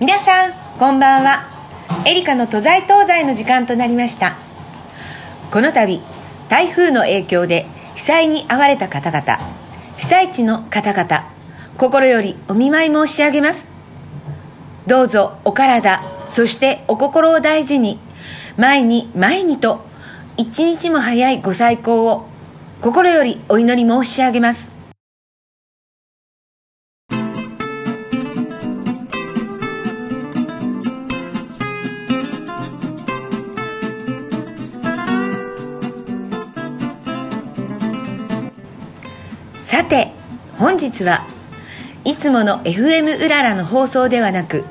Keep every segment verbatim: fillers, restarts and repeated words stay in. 皆さんこんばんは。エリカの都在東西の時間となりました。この度台風の影響で被災に遭われた方々、被災地の方々、心よりお見舞い申し上げます。どうぞお体、そしてお心を大事に、前に前にと一日も早いご再興を心よりお祈り申し上げます。さて、本日はいつもの エフエム うららの放送ではなく、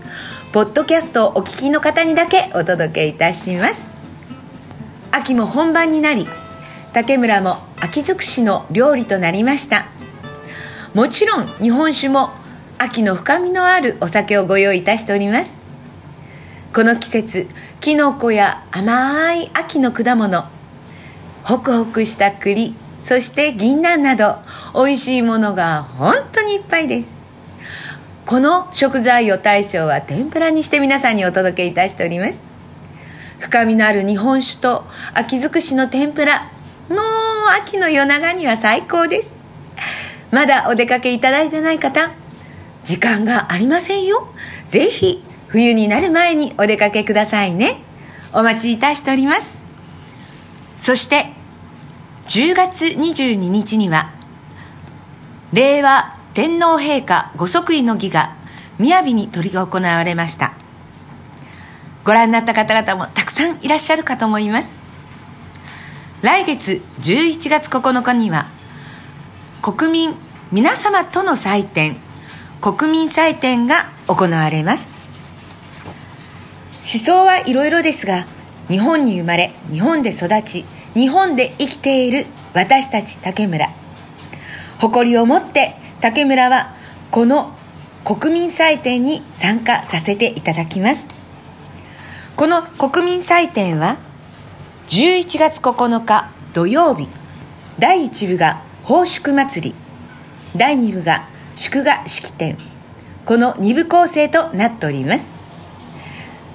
ポッドキャストをお聞きの方にだけお届けいたします。秋も本番になり、竹村も秋尽くしの料理となりました。もちろん日本酒も秋の深みのあるお酒をご用意いたしております。この季節、きのこや甘い秋の果物、ホクホクした栗、そして銀杏など美味しいものが本当にいっぱいです。この食材を大将は天ぷらにして皆さんにお届けいたしております。深みのある日本酒と秋尽くしの天ぷら、もう秋の夜長には最高です。まだお出かけいただいてない方、時間がありませんよ。ぜひ冬になる前にお出かけくださいね。お待ちいたしております。そしてじゅうがつにじゅうににちには令和天皇陛下ご即位の儀が雅に執り行われました。ご覧になった方々もたくさんいらっしゃるかと思います。来月じゅういちがつここのかには国民皆様との祭典、国民祭典が行われます。思想はいろいろですが、日本に生まれ日本で育ち日本で生きている私たち竹村、誇りを持って竹村はこの国民祭典に参加させていただきます。この国民祭典はじゅういちがつここのか土曜日、だいいちぶが奉祝祭り、だいにぶが祝賀式典、このにぶ構成となっております。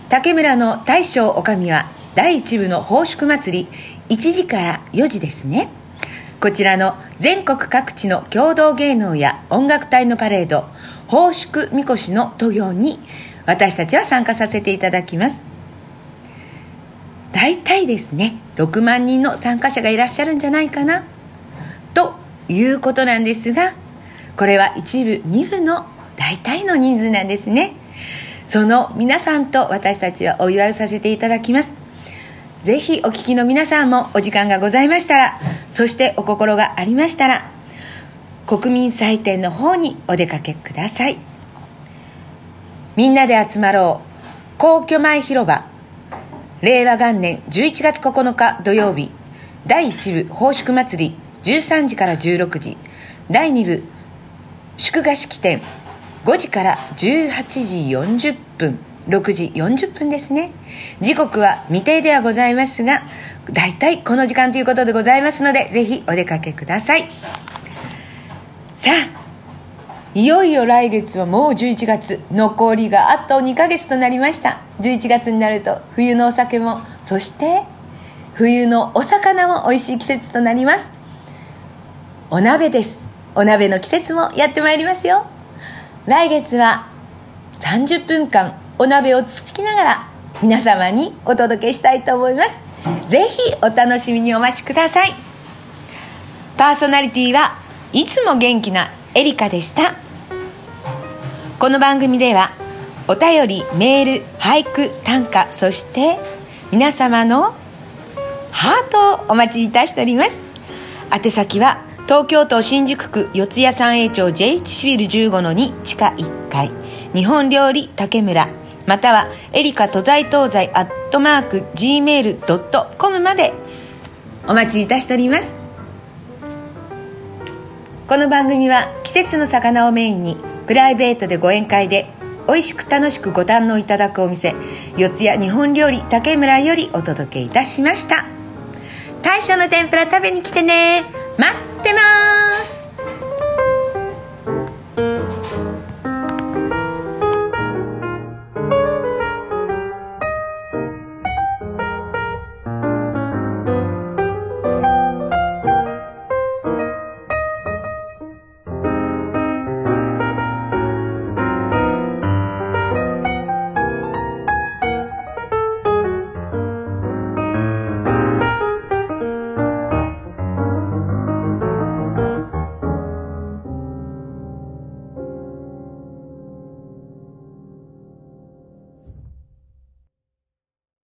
竹村の大将おかみはだいいちぶの奉祝祭りいちじからよじですね。こちらの全国各地の共同芸能や音楽隊のパレード、奉祝みこしの渡御に私たちは参加させていただきます。大体ですね、ろくまんにんの参加者がいらっしゃるんじゃないかなということなんですが、これはいちぶにぶの大体の人数なんですね。その皆さんと私たちはお祝いさせていただきます。ぜひお聞きの皆さんもお時間がございましたら、そしてお心がありましたら、国民祭典の方にお出かけください。みんなで集まろう皇居前広場、令和元年じゅういちがつここのか土曜日、だいいちぶ奉祝祭りじゅうさんじからじゅうろくじ、だいにぶ祝賀式典ごじからじゅうはちじよんじゅっぷん、ろくじよんじゅっぷんですね。時刻は未定ではございますが、だいたいこの時間ということでございますので、ぜひお出かけください。さあ、いよいよ来月はもうじゅういちがつ、残りがあとにかげつとなりました。じゅういちがつになると冬のお酒も、そして冬のお魚も美味しい季節となります。お鍋です。お鍋の季節もやってまいりますよ。来月はさんじゅっぷんかんお鍋をつつきながら皆様にお届けしたいと思います。ぜひお楽しみにお待ちください。パーソナリティはいつも元気なエリカでした。この番組ではお便り、メール、俳句、短歌、そして皆様のハートをお待ちいたしております。宛先は東京都新宿区四谷三栄町 ジェイエイチビルじゅうごのにちかいっかい、日本料理竹村、またはエリカ都在東西アットマーク ジーメールドットコム までお待ちいたしております。この番組は季節の魚をメインに、プライベートでご宴会で美味しく楽しくご堪能いただくお店、四谷日本料理竹村よりお届けいたしました。大将の天ぷら食べに来てね、待ってます。